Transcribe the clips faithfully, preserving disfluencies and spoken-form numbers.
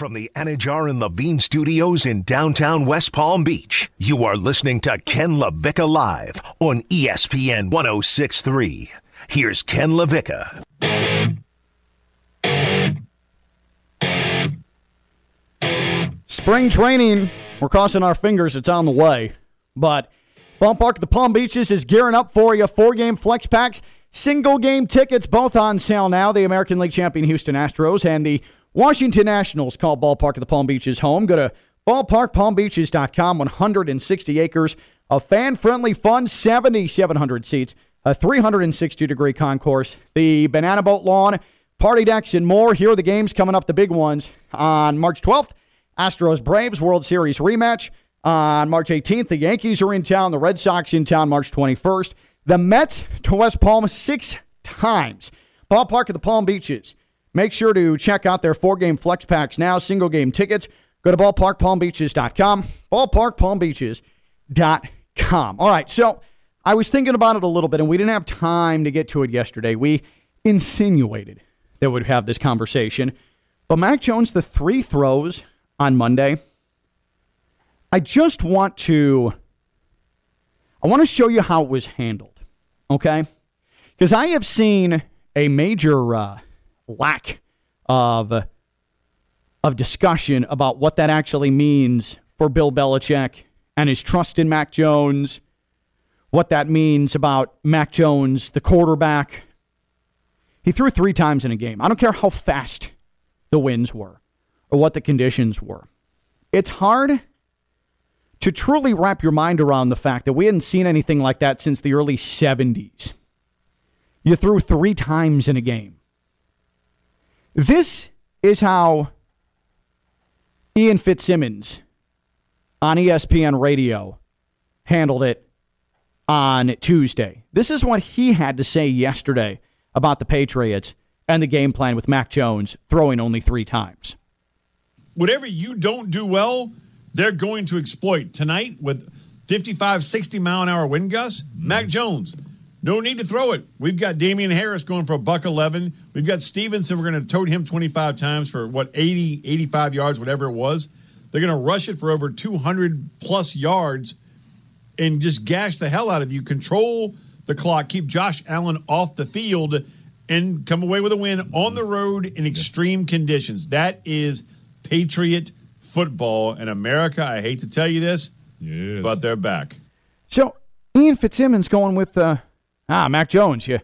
From the Anajar and Levine Studios in downtown West Palm Beach, you are listening to Ken LaVicka Live on E S P N one oh six point three. Here's Ken LaVicka. Spring training, we're crossing our fingers it's on the way, but Ballpark of the Palm Beaches is gearing up for you. Four-game flex packs, single-game tickets, both on sale now. The American League champion Houston Astros and the Washington Nationals call Ballpark of the Palm Beaches home. Go to ballpark palm beaches dot com. one hundred sixty acres of fan-friendly fun, seventy-seven hundred seats, a three hundred sixty degree concourse, the banana boat lawn, party decks, and more. Here are the games coming up, the big ones. On March twelfth, Astros-Braves World Series rematch. On March eighteenth, the Yankees are in town, the Red Sox in town March twenty-first. The Mets to West Palm six times. Ballpark of the Palm Beaches. Make sure to check out their four-game flex packs now, single-game tickets. Go to ballpark palm beaches dot com, ballpark palm beaches dot com. All right, so I was thinking about it a little bit, and we didn't have time to get to it yesterday. We insinuated that we'd have this conversation. But Mac Jones, the three throws on Monday, I just want to, I want to show you how it was handled, okay? Because I have seen a major uh, lack of, of discussion about what that actually means for Bill Belichick and his trust in Mac Jones, what that means about Mac Jones, the quarterback. He threw three times in a game. I don't care how fast the winds were or what the conditions were. It's hard to truly wrap your mind around the fact that we hadn't seen anything like that since the early seventies. You threw three times in a game. This is how Ian Fitzsimmons on E S P N Radio handled it on Tuesday. This is what he had to say yesterday about the Patriots and the game plan with Mac Jones throwing only three times. Whatever you don't do well, they're going to exploit. Tonight, with fifty-five, sixty mile an hour wind gusts, Mac Jones, no need to throw it. We've got Damian Harris going for a buck eleven. We've got Stevenson. We're going to tote him twenty-five times for, what, eighty, eighty-five yards, whatever it was. They're going to rush it for over two hundred plus yards and just gash the hell out of you. Control the clock. Keep Josh Allen off the field and come away with a win on the road in extreme conditions. That is Patriot football. And America, I hate to tell you this, yes, but they're back. So Ian Fitzsimmons going with... Uh Ah, Mac Jones, you,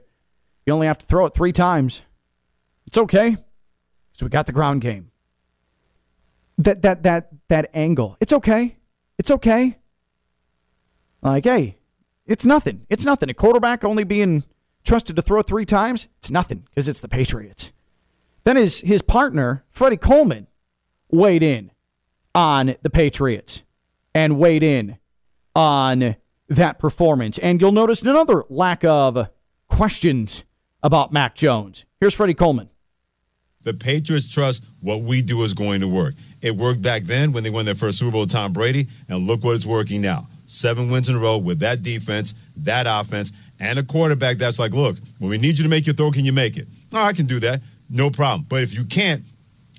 you only have to throw it three times. It's okay. So we got the ground game. That that that that angle. It's okay. It's okay. Like, hey, it's nothing. It's nothing. A quarterback only being trusted to throw three times, it's nothing because it's the Patriots. Then his, his partner, Freddie Coleman, weighed in on the Patriots and weighed in on that performance. And you'll notice another lack of questions about Mac Jones. Here's Freddie Coleman. The Patriots trust what we do is going to work. It worked back then when they won their first Super Bowl with Tom Brady, and look what it's working now. Seven wins in a row with that defense, that offense, and a quarterback that's like, look, when we need you to make your throw, can you make it? No, I can do that. No problem. But if you can't,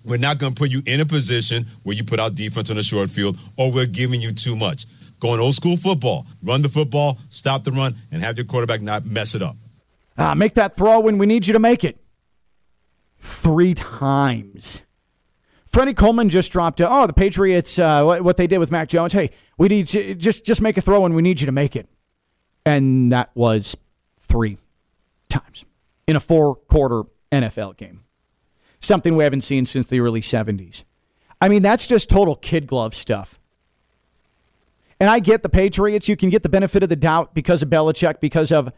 we're not going to put you in a position where you put out defense on a short field or we're giving you too much. Going old school football, run the football, stop the run, and have your quarterback not mess it up. Uh, make that throw when we need you to make it. Three times. Freddie Coleman just dropped, a, oh, the Patriots, uh, what, what they did with Mac Jones. Hey, we need to just, just make a throw when we need you to make it. And that was three times in a four-quarter N F L game. Something we haven't seen since the early seventies. I mean, that's just total kid glove stuff. And I get the Patriots. You can get the benefit of the doubt because of Belichick, because of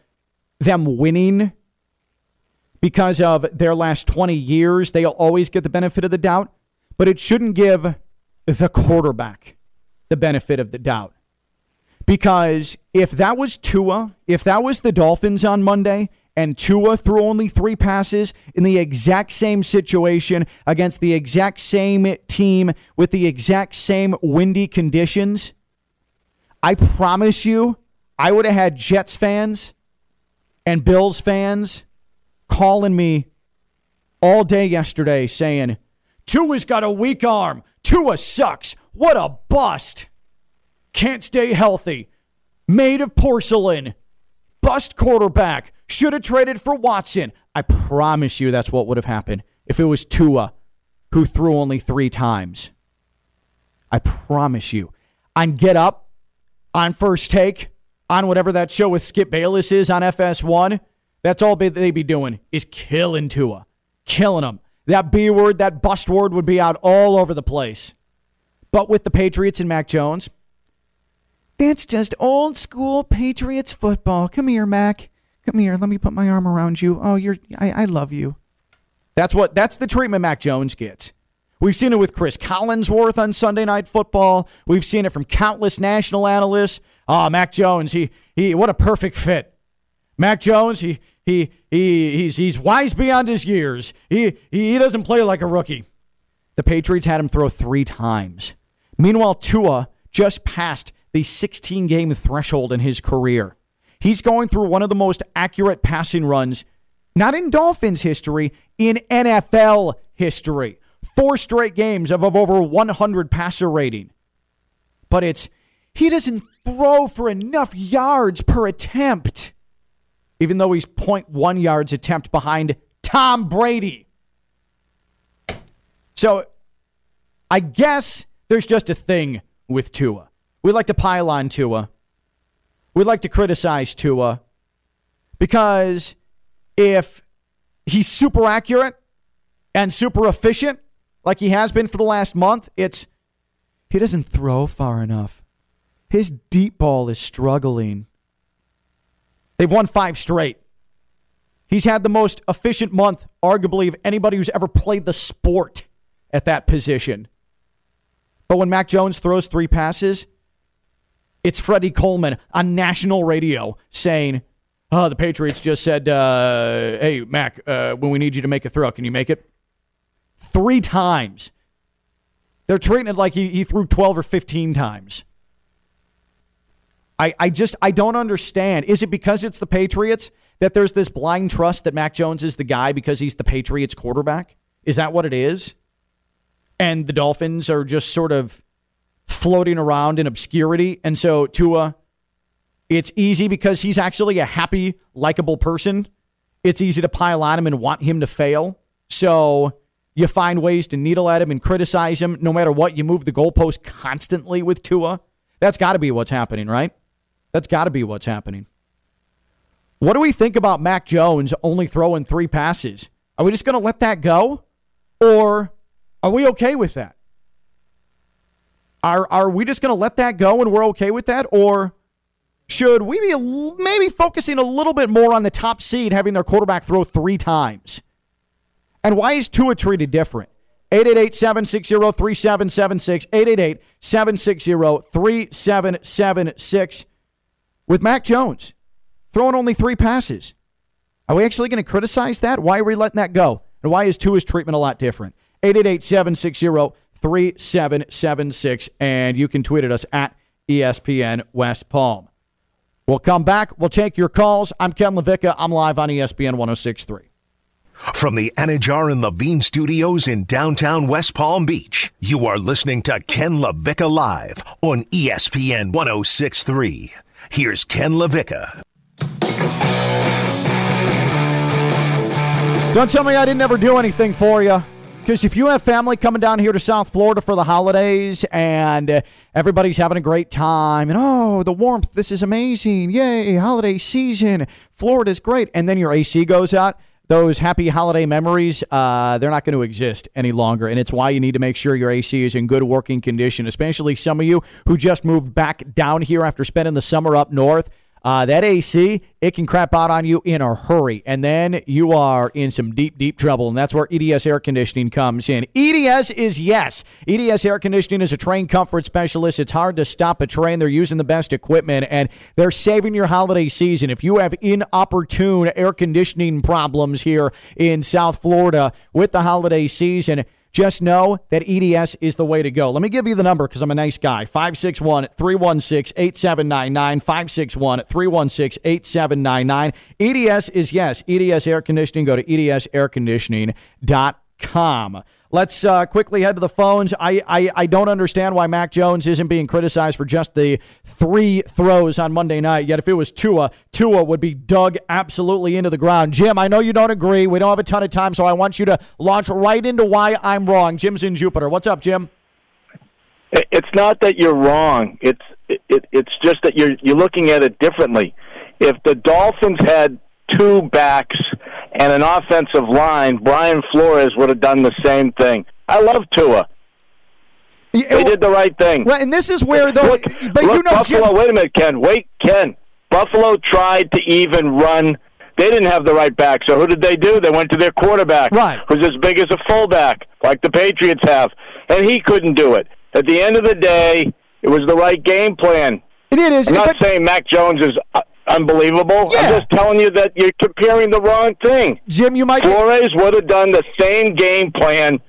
them winning, because of their last twenty years. They'll always get the benefit of the doubt. But it shouldn't give the quarterback the benefit of the doubt. Because if that was Tua, if that was the Dolphins on Monday, and Tua threw only three passes in the exact same situation against the exact same team with the exact same windy conditions, I promise you, I would have had Jets fans and Bills fans calling me all day yesterday saying, Tua's got a weak arm. Tua sucks. What a bust. Can't stay healthy. Made of porcelain. Bust quarterback. Should have traded for Watson. I promise you that's what would have happened if it was Tua who threw only three times. I promise you. On Get Up, on First Take, on whatever that show with Skip Bayless is on F S one, that's all they'd be doing is killing Tua. Killing him. That B word, that bust word would be out all over the place. But with the Patriots and Mac Jones, that's just old school Patriots football. Come here, Mac. Come here. Let me put my arm around you. Oh, you're I, I love you. That's what that's the treatment Mac Jones gets. We've seen it with Chris Collinsworth on Sunday Night Football. We've seen it from countless national analysts. Oh, Mac Jones, he he what a perfect fit. Mac Jones, he he he he's he's wise beyond his years. He he doesn't play like a rookie. The Patriots had him throw three times. Meanwhile, Tua just passed the sixteen-game threshold in his career. He's going through one of the most accurate passing runs, not in Dolphins history, in N F L history. Four straight games of, of over one hundred passer rating. But it's, he doesn't throw for enough yards per attempt, even though he's point one yards attempt behind Tom Brady. So, I guess there's just a thing with Tua. We like to pile on Tua. We like to criticize Tua. Because if he's super accurate and super efficient, like he has been for the last month, it's he doesn't throw far enough. His deep ball is struggling. They've won five straight. He's had the most efficient month, arguably, of anybody who's ever played the sport at that position. But when Mac Jones throws three passes, it's Freddie Coleman on national radio saying, oh, the Patriots just said, uh, hey, Mac, uh, when we need you to make a throw, can you make it? Three times. They're treating it like he, he threw twelve or fifteen times. I, I just, I don't understand. Is it because it's the Patriots that there's this blind trust that Mac Jones is the guy because he's the Patriots quarterback? Is that what it is? And the Dolphins are just sort of floating around in obscurity. And so Tua, it's easy because he's actually a happy, likable person. It's easy to pile on him and want him to fail. So you find ways to needle at him and criticize him. No matter what, you move the goalpost constantly with Tua. That's got to be what's happening, right? That's got to be what's happening. What do we think about Mac Jones only throwing three passes? Are we just going to let that go? Or are we okay with that? Are are we just going to let that go and we're okay with that? Or should we be maybe focusing a little bit more on the top seed having their quarterback throw three times? And why is Tua treated different? eight eight eight, seven six zero, three seven seven six, eight eight eight, seven six zero, three seven seven six. With Mac Jones throwing only three passes, are we actually going to criticize that? Why are we letting that go? And why is Tua's treatment a lot different? eight eight eight, seven six zero, three seven seven six, and you can tweet at us at E S P N West Palm. We'll come back. We'll take your calls. I'm Ken LaVicka. I'm live on E S P N one oh six point three. From the Anajar and Levine Studios in downtown West Palm Beach, you are listening to Ken LaVicka Live on E S P N one oh six point three. Here's Ken LaVicka. Don't tell me I didn't ever do anything for you. Because if you have family coming down here to South Florida for the holidays and uh, everybody's having a great time, and oh, the warmth, this is amazing, yay, holiday season, Florida's great, and then your A C goes out, those happy holiday memories, uh, they're not going to exist any longer, and it's why you need to make sure your A C is in good working condition, especially some of you who just moved back down here after spending the summer up north. Uh, that A C, it can crap out on you in a hurry, and then you are in some deep, deep trouble, and that's where E D S Air Conditioning comes in. E D S is yes. E D S Air Conditioning is a train comfort specialist. It's hard to stop a train. They're using the best equipment, and they're saving your holiday season. If you have inopportune air conditioning problems here in South Florida with the holiday season, just know that E D S is the way to go. Let me give you the number because I'm a nice guy. five six one, three one six, eight seven nine nine. five six one, three one six, eight seven nine nine. E D S is yes. E D S Air Conditioning. Go to E D S air conditioning dot com. com. Let's uh, quickly head to the phones. I, I, I don't understand why Mac Jones isn't being criticized for just the three throws on Monday night, yet if it was Tua, Tua would be dug absolutely into the ground. Jim, I know you don't agree. We don't have a ton of time, so I want you to launch right into why I'm wrong. Jim's in Jupiter. What's up, Jim? It's not that you're wrong. It's it, it's just that you're you're looking at it differently. If the Dolphins had two backs and an offensive line, Brian Flores would have done the same thing. I love Tua. They it, did the right thing. Well, and this is where, though, look, but look, you know, Buffalo, Jim, wait a minute, Ken. Wait, Ken. Buffalo tried to even run. They didn't have the right back, so who did they do? They went to their quarterback, right, who's as big as a fullback, like the Patriots have, and he couldn't do it. At the end of the day, it was the right game plan. It is. I'm not but, saying Mac Jones is uh, unbelievable. Yeah. I'm just telling you that you're comparing the wrong thing. Jim, you might Flores would have done the same game plan.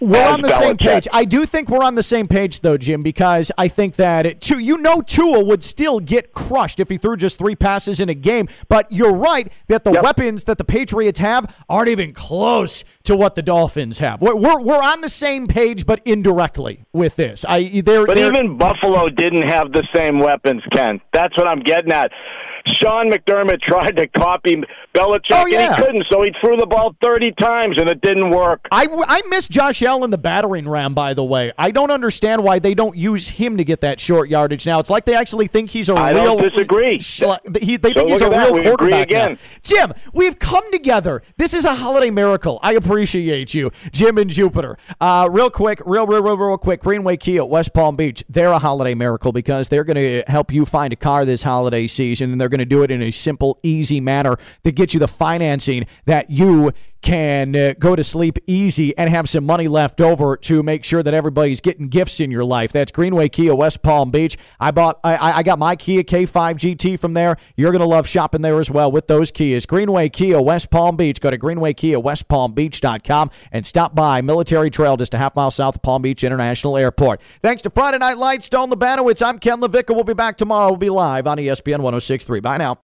We're as on the Belichick. Same page. I do think we're on the same page, though, Jim, because I think that, it, too, you know, Tua would still get crushed if he threw just three passes in a game. But you're right that the yep. weapons that the Patriots have aren't even close to what the Dolphins have. We're we're, we're on the same page, but indirectly with this. I they're, But they're, even Buffalo didn't have the same weapons, Ken. That's what I'm getting at. Sean McDermott tried to copy Belichick, oh, yeah. and he couldn't, so he threw the ball thirty times, and it didn't work. I, I miss Josh Allen, the battering ram, by the way. I don't understand why they don't use him to get that short yardage now. It's like they actually think he's a I real... I don't disagree. Shl- he, they so think he's a real we quarterback again. Now. Jim, we've come together. This is a holiday miracle. I appreciate you, Jim and Jupiter. Uh, real quick, real, real, real, real quick, Greenway Kia, West Palm Beach, they're a holiday miracle because they're going to help you find a car this holiday season, and they're going to do it in a simple, easy manner that gets you the financing that you can uh, go to sleep easy and have some money left over to make sure that everybody's getting gifts in your life. That's Greenway Kia, West Palm Beach. I bought, I, I got my Kia K five G T from there. You're going to love shopping there as well with those Kias. Greenway Kia, West Palm Beach. Go to greenway kia west palm beach dot com and stop by Military Trail, just a half mile south of Palm Beach International Airport. Thanks to Friday Night Lights, Stone Labanowitz. I'm Ken LaVicka. We'll be back tomorrow. We'll be live on E S P N one oh six point three. Bye now.